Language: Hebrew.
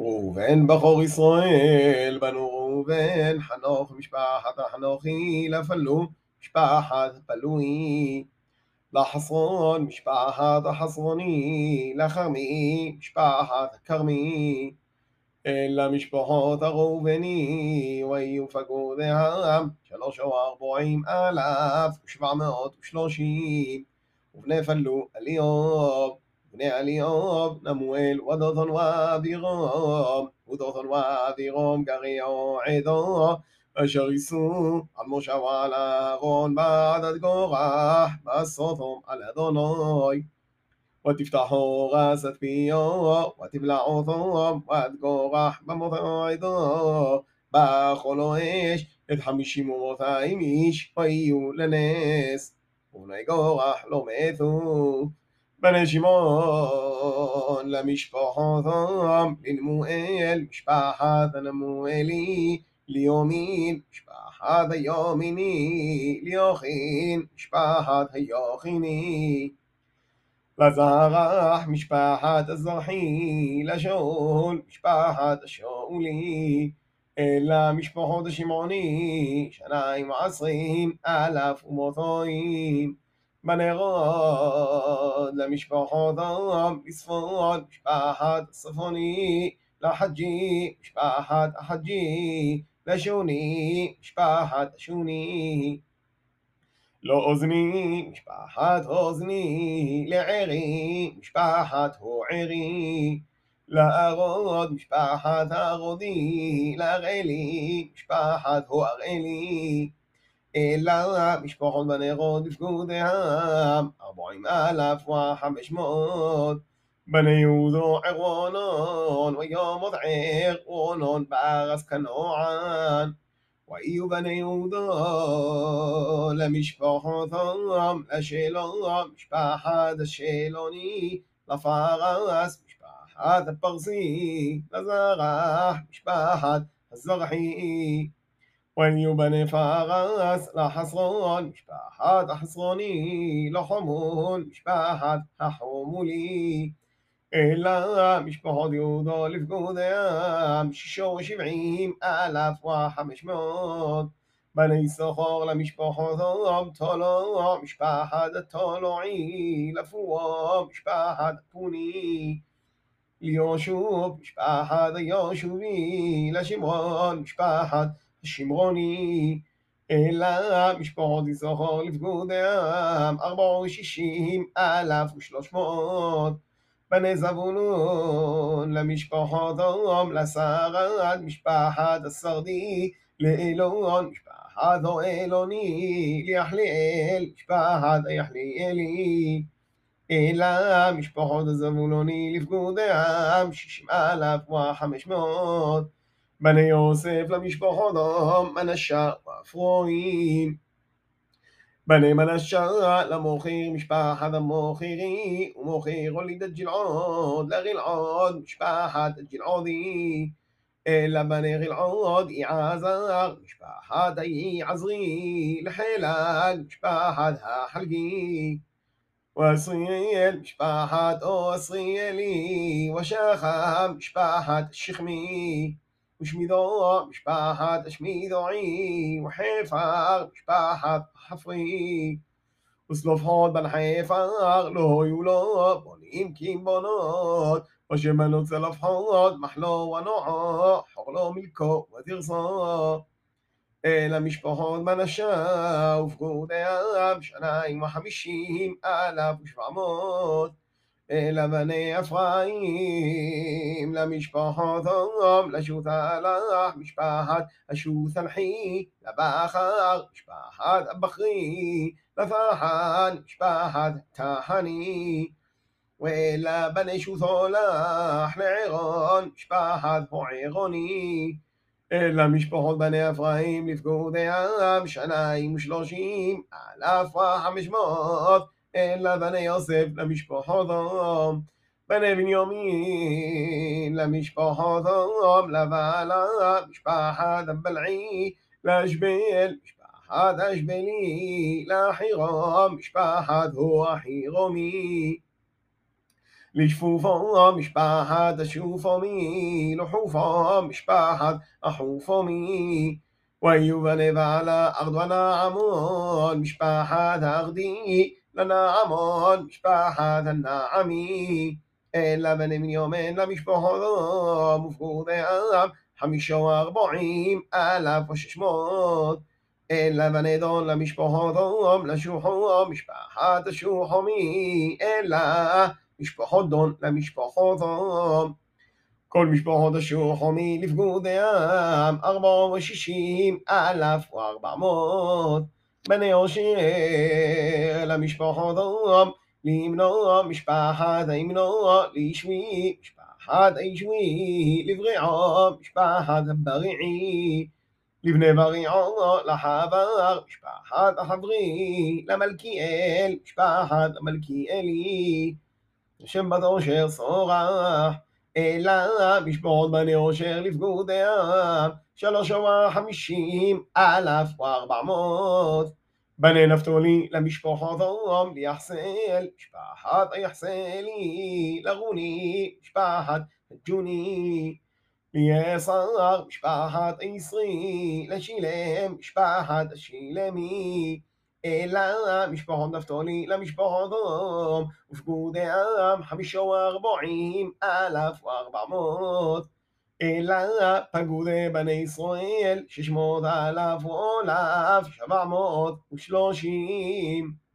ראובן בכור ישראל, בנו ראובן חנוך, משפחת החנוכי, לפלו משפחת פלוי, לחסרון משפחת החסרוני, לחרמי משפחת כרמי, אלא משפחות הראובני, והיו פקודיהם 43,730, ובני פלו אליוב, בני אליוב, נמואל ודותן ואבירום, ודותן ואבירום גריעו עדו, אשר יישאו על משה ועל אהרון בעדת גורח, בסותם על אדוני. ותפתחו רשת פיהו, ותבלעו אותם, ואת גורח במותו עדו, באכולו אש, את 50 ומאתיים איש, ויהיו לנס, ובני גורח לא מתו. בני שמעון למשפחותם, לנמואל משפחת הנמואלי, ליומין משפחת היומיני, ליוכין משפחת היוכיני, לזרח משפחת הזרחי, לשאול משפחת השאולי, אלא משפחות השמעוני 12,200. בני רוד למשפחותם, לספון משפחת הספוני, לחג'י משפחת החג'י, לשוני משפחת השוני, לאוזני משפחת אוזני, לערי משפחת הערי, לארוד משפחת ארודי, לאראלי משפחת האראלי, אלא משפחות בני רוד לפקודיהם 40,500. בני יהודו ערונון, ויומות ערונון בארץ כנוען, ואיו בני יהודו למשפחותם, לשאלון משפחת השאלוני, לפרס משפחת הפרסי, לזרח משפחת הזרחי, ואיו בני פרס לחסרון משפחת החסרוני, לחמון משפחת החומולי, אלא משפחות יהודו לפקודיהם 76,500. בני סחור למשפחותם, תולו משפחת התולועי, לפואו משפחת פוני, ליושוב משפחת היושובי, לשמרון משפחת השמרוני, אלא משפחות יששכר לפקודיהם 64,300. בני זבולון למשפחותם, לשרד משפחת השרדי, לאלון משפחת האלוני, ליחליאל משפחת היחליאלי, אלא משפחות הזבולוני לפקודיהם 60,500. בני יוסף למשפחותם, מנשה ואפרים, בני מנשה למוכיר משפחת המוכירי, ומוכיר הוליד את גלעוד, לגלעוד משפחת גלעודי, אלא בני גלעוד יעזר משפחת היעזרי, לחילאל משפחת החלגי, ואסריאל משפחת אסריאלי, ושחם משפחת השכמי, ושמידו משפחת השמידועי, וחפר משפחת החפרי, וסלופחות בן חפר לא היו לו בונים כימבונות, ושמנות סלופחות מחלו ונועו, חוגלו מלכו ותרסו, אלא משפחות מנשה ופקודיהם 52,700. אלא בני אפרים למשפחותם, לשותלח משפחת השותלחי, לבחר משפחת הבחרי, לפחן משפחת תחני, ואלא בני שותלח לערון משפחת פוערוני, אלא משפחות בני אפרים לפקודיהם 32,500. אלא בני יוסף למשפחותם, בני בנימין למשפחותם, לבעלה משפחת הבלעי, לאשבל משפחת אשבלי, לאחירם משפחת הוא החירומי, לשפופו משפחת השופו מי, לחופו משפחת החופו מי. ואיובן ועלה ארד ונעמון, משפחת ארדי לנעמון, משפחת הנעמי. אלא בני מיומן למשפחותו, מופקודם 45,600. אלא בנדון למשפחותו, לשוחו משפחת השוחו מי, אלא משפחות דון למשפחותו. כל משפחות השוחו מי לפקודם 64,400. בני אושר למשפחותו, לימנו משפחת הימנו, לישוי משפחת הישוי, לבריעו משפחת הבריעי, לבני בריעו לחבר משפחת החברי, למלכיאל משפחת המלכיאלי. לשם בת אושר סורח, אלא משפחות בני אושר לפקודם 53,400. בני נפתולי למשפחותם, ליחסל משפחת היחסלי, לרוני משפחת הג'וני, ליסר משפחת היסרי, לשילם משפחת השילמי. אלא משפחות נפתולי למשפחותם, ופקודם 45,400. אלא פקודי בני ישראל 600,730.